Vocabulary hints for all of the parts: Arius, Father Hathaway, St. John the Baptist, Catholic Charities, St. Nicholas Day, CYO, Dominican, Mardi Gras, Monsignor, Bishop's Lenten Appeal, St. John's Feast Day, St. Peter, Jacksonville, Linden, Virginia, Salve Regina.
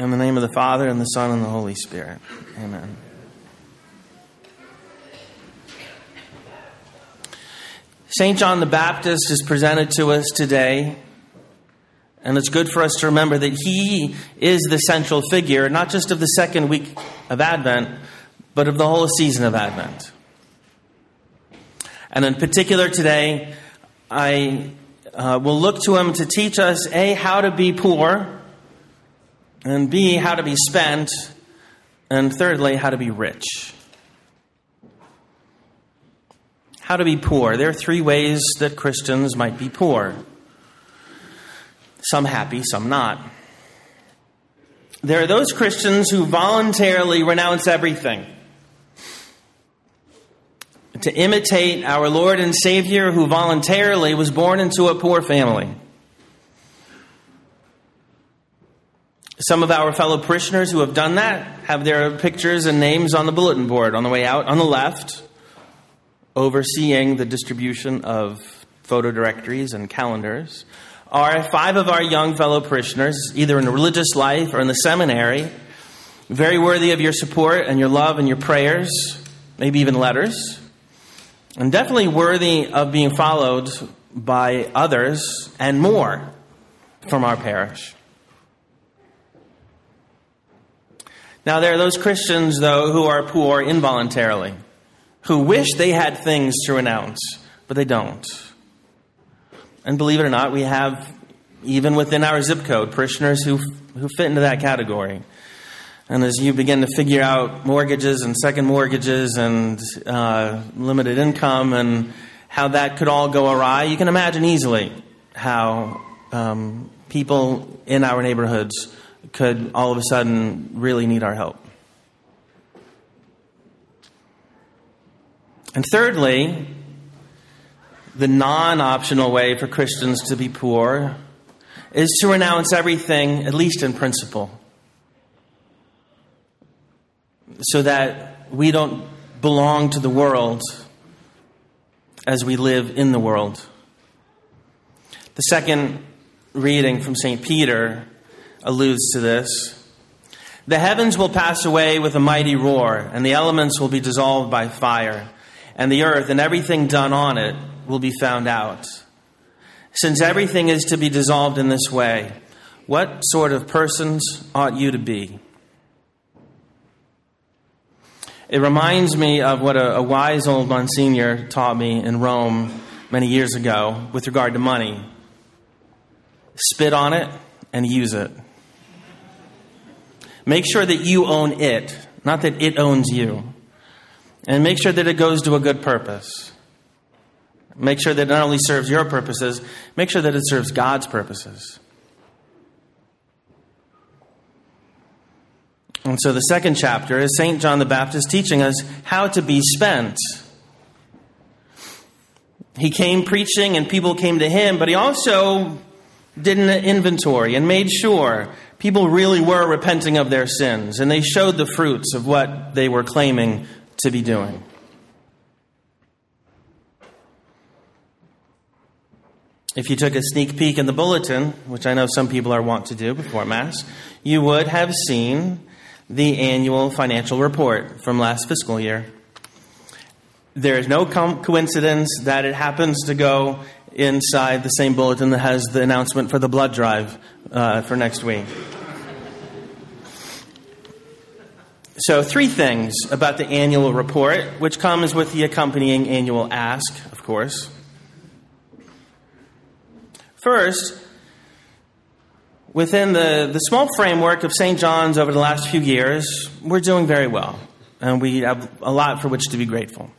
In the name of the Father, and the Son, and the Holy Spirit. Amen. St. John the Baptist is presented to us today, and it's good for us to remember that he is the central figure, not just of the second week of Advent, but of the whole season of Advent. And in particular today, I will look to him to teach us, A, how to be poor, and B, how to be spent, and thirdly, how to be rich. How to be poor. There are three ways that Christians might be poor. Some happy, some not. There are those Christians who voluntarily renounce everything to imitate our Lord and Savior, who voluntarily was born into a poor family. Some of our fellow parishioners who have done that have their pictures and names on the bulletin board on the way out on the left, overseeing the distribution of photo directories and calendars. Are five of our young fellow parishioners, either in the religious life or in the seminary, very worthy of your support and your love and your prayers, maybe even letters, and definitely worthy of being followed by others and more from our parish. Now, there are those Christians, though, who are poor involuntarily, who wish they had things to renounce, but they don't. And believe it or not, we have, even within our zip code, parishioners who fit into that category. And as you begin to figure out mortgages and second mortgages and limited income and how that could all go awry, you can imagine easily how people in our neighborhoods could all of a sudden really need our help. And thirdly, the non-optional way for Christians to be poor is to renounce everything, at least in principle, so that we don't belong to the world as we live in the world. The second reading from St. Peter alludes to this. The heavens will pass away with a mighty roar, and the elements will be dissolved by fire, and the earth and everything done on it will be found out. Since everything is to be dissolved in this way, what sort of persons ought you to be? It reminds me of what a wise old Monsignor taught me in Rome many years ago with regard to money. Spit on it and use it. Make sure that you own it, not that it owns you. And make sure that it goes to a good purpose. Make sure that it not only serves your purposes, make sure that it serves God's purposes. And so the second chapter is St. John the Baptist teaching us how to be spent. He came preaching and people came to him, but he also did an inventory and made sure people really were repenting of their sins, and they showed the fruits of what they were claiming to be doing. If you took a sneak peek in the bulletin, which I know some people are wont to do before Mass, you would have seen the annual financial report from last fiscal year. There is no coincidence that it happens to go inside the same bulletin that has the announcement for the blood drive for next week. So, three things about the annual report, which comes with the accompanying annual ask, of course. First, within the small framework of St. John's over the last few years, we're doing very well, and we have a lot for which to be grateful.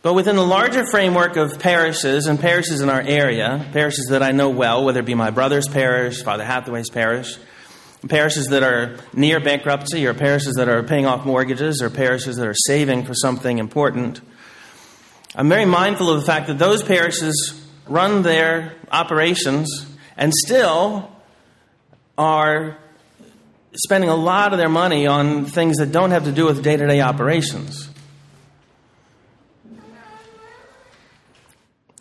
But within the larger framework of parishes, and parishes in our area, parishes that I know well, whether it be my brother's parish, Father Hathaway's parish, parishes that are near bankruptcy, or parishes that are paying off mortgages, or parishes that are saving for something important, I'm very mindful of the fact that those parishes run their operations and still are spending a lot of their money on things that don't have to do with day-to-day operations,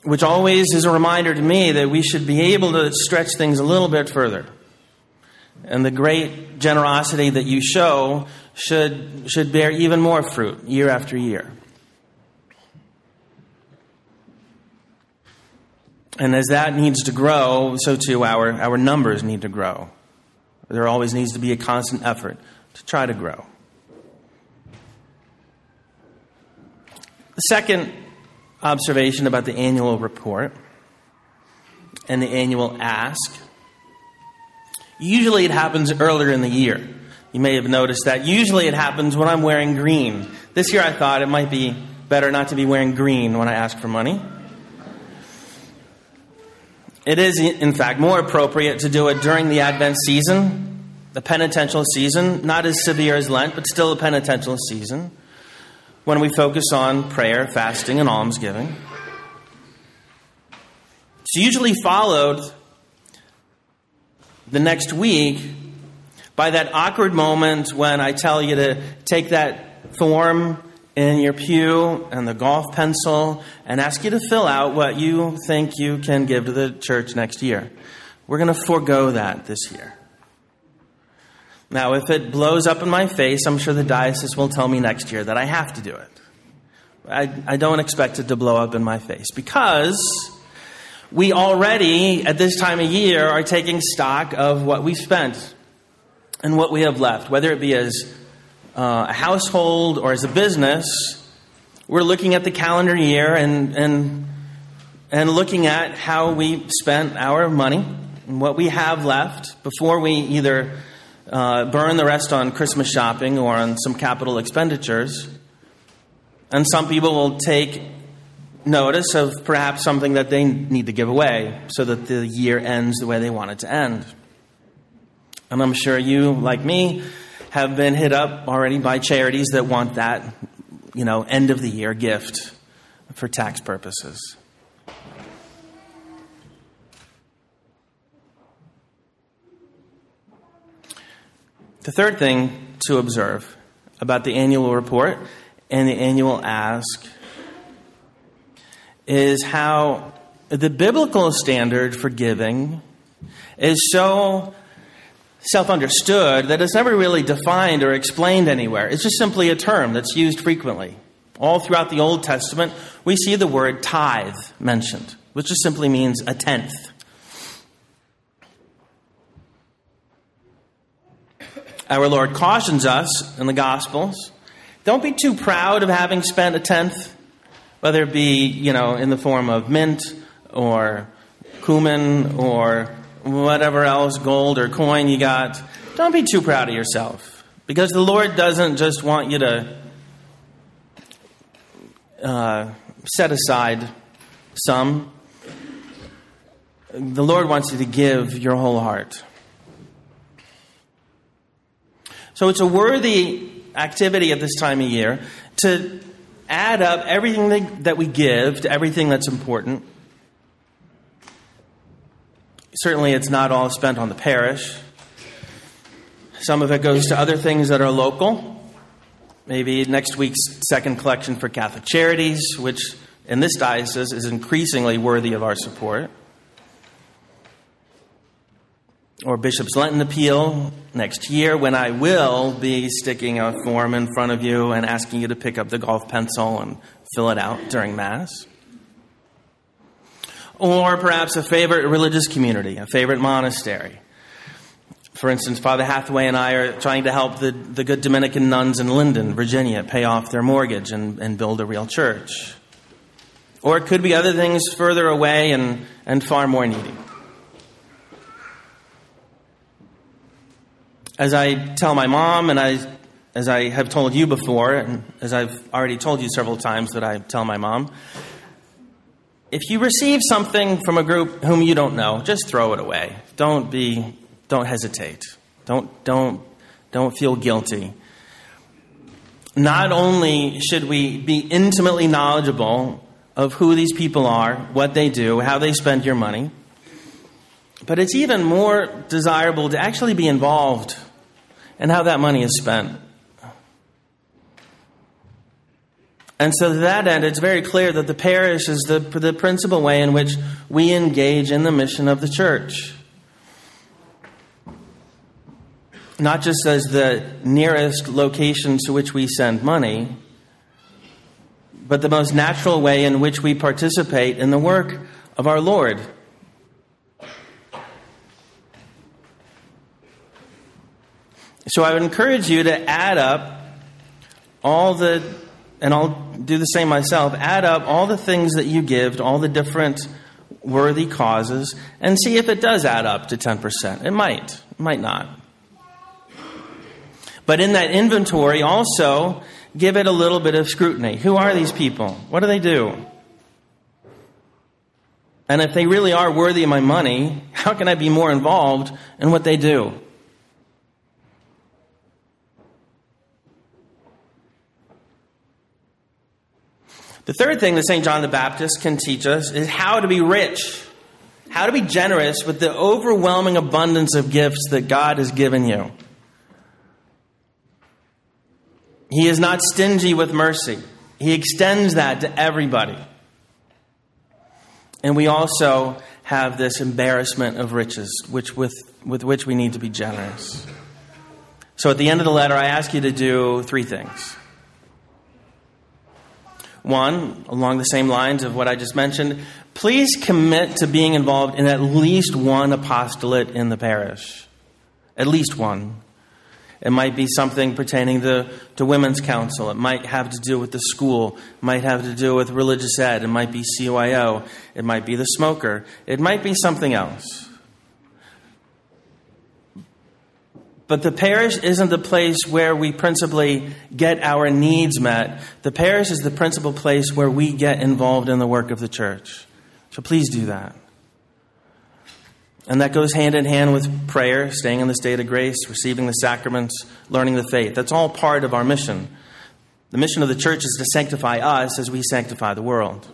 which always is a reminder to me that we should be able to stretch things a little bit further And the great generosity that you show should bear even more fruit year after year. And as that needs to grow, so too our numbers need to grow. There always needs to be a constant effort to try to grow. The second observation about the annual report and the annual ask, usually it happens earlier in the year. You may have noticed that. Usually it happens when I'm wearing green. This year I thought it might be better not to be wearing green when I ask for money. It is, in fact, more appropriate to do it during the Advent season, the penitential season, not as severe as Lent, but still a penitential season, when we focus on prayer, fasting, and almsgiving. It's usually followed the next week by that awkward moment when I tell you to take that form in your pew and the golf pencil and ask you to fill out what you think you can give to the church next year. We're going to forego that this year. Now, if it blows up in my face, I'm sure the diocese will tell me next year that I have to do it. I don't expect it to blow up in my face because we already, at this time of year, are taking stock of what we spent and what we have left, whether it be as a household or as a business. We're looking at the calendar year and looking at how we spent our money and what we have left before we either burn the rest on Christmas shopping or on some capital expenditures. And some people will take notice of perhaps something that they need to give away so that the year ends the way they want it to end. And I'm sure you, like me, have been hit up already by charities that want that, end of the year gift for tax purposes. The third thing to observe about the annual report and the annual ask is how the biblical standard for giving is so self-understood that it's never really defined or explained anywhere. It's just simply a term that's used frequently. All throughout the Old Testament, we see the word tithe mentioned, which just simply means a tenth. Our Lord cautions us in the Gospels, don't be too proud of having spent a tenth, whether it be, in the form of mint or cumin or whatever else, gold or coin you got. Don't be too proud of yourself, because the Lord doesn't just want you to set aside some. The Lord wants you to give your whole heart. So it's a worthy activity at this time of year to add up everything that we give to everything that's important. Certainly, it's not all spent on the parish. Some of it goes to other things that are local. Maybe next week's second collection for Catholic Charities, which in this diocese is increasingly worthy of our support. Or Bishop's Lenten Appeal next year, when I will be sticking a form in front of you and asking you to pick up the golf pencil and fill it out during Mass. Or perhaps a favorite religious community, a favorite monastery. For instance, Father Hathaway and I are trying to help the good Dominican nuns in Linden, Virginia, pay off their mortgage and build a real church. Or it could be other things further away and far more needy. As I tell my mom, and as I have told you before, and as I've already told you several times that I tell my mom, if you receive something from a group whom you don't know, just throw it away. Don't hesitate. Don't feel guilty. Not only should we be intimately knowledgeable of who these people are, what they do, how they spend your money, but it's even more desirable to actually be involved in how that money is spent. And so to that end, it's very clear that the parish is the principal way in which we engage in the mission of the church. not just as the nearest location to which we send money, but the most natural way in which we participate in the work of our Lord. So I would encourage you to add up all the, and I'll do the same myself, add up all the things that you give to all the different worthy causes and see if it does add up to 10%. It might not. But in that inventory also, give it a little bit of scrutiny. Who are these people? What do they do? And if they really are worthy of my money, how can I be more involved in what they do? The third thing that St. John the Baptist can teach us is how to be rich, how to be generous with the overwhelming abundance of gifts that God has given you. He is not stingy with mercy. He extends that to everybody. And we also have this embarrassment of riches, which with which we need to be generous. So at the end of the letter, I ask you to do three things. One, along the same lines of what I just mentioned, please commit to being involved in at least one apostolate in the parish. At least one. It might be something pertaining to women's council. It might have to do with the school. It might have to do with religious ed. It might be CYO. It might be the smoker. It might be something else. But the parish isn't the place where we principally get our needs met. The parish is the principal place where we get involved in the work of the church. So please do that. And that goes hand in hand with prayer, staying in the state of grace, receiving the sacraments, learning the faith. That's all part of our mission. The mission of the church is to sanctify us as we sanctify the world.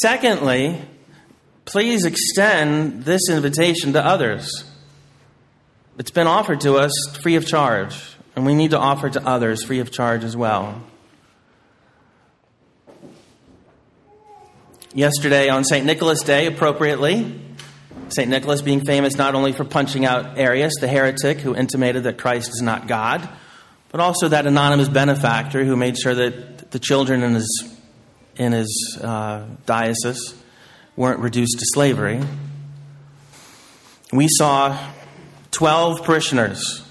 Secondly, please extend this invitation to others. It's been offered to us free of charge, and we need to offer to others free of charge as well. Yesterday on St. Nicholas Day, appropriately, St. Nicholas being famous not only for punching out Arius, the heretic who intimated that Christ is not God, but also that anonymous benefactor who made sure that the children in his diocese weren't reduced to slavery. We saw 12 parishioners,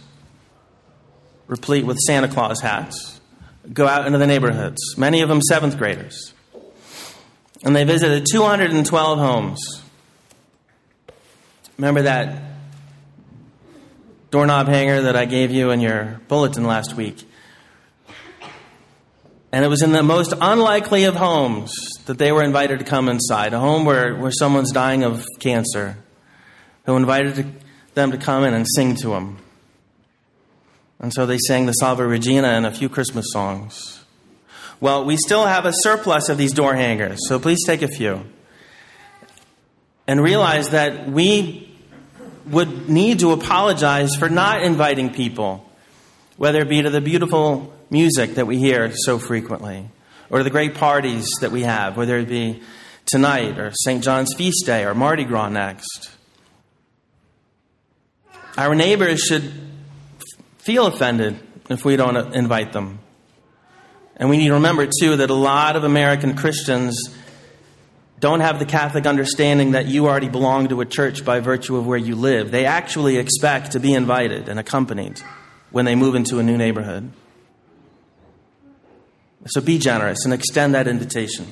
replete with Santa Claus hats, go out into the neighborhoods, many of them seventh graders. And they visited 212 homes. Remember that doorknob hanger that I gave you in your bulletin last week? And it was in the most unlikely of homes that they were invited to come inside, a home where someone's dying of cancer, who invited them to come in and sing to them. And so they sang the Salve Regina and a few Christmas songs. Well, we still have a surplus of these door hangers, so please take a few. And realize that we would need to apologize for not inviting people, whether it be to the beautiful music that we hear so frequently, or to the great parties that we have, whether it be tonight, or St. John's Feast Day, or Mardi Gras next. Our neighbors should feel offended if we don't invite them. And we need to remember, too, that a lot of American Christians don't have the Catholic understanding that you already belong to a church by virtue of where you live. They actually expect to be invited and accompanied when they move into a new neighborhood. So be generous and extend that invitation.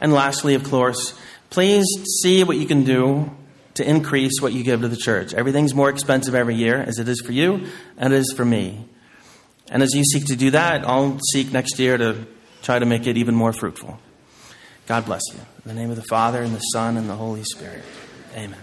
And lastly, of course, please see what you can do to increase what you give to the church. Everything's more expensive every year, as it is for you and it is for me. And as you seek to do that, I'll seek next year to try to make it even more fruitful. God bless you. In the name of the Father, and the Son, and the Holy Spirit. Amen.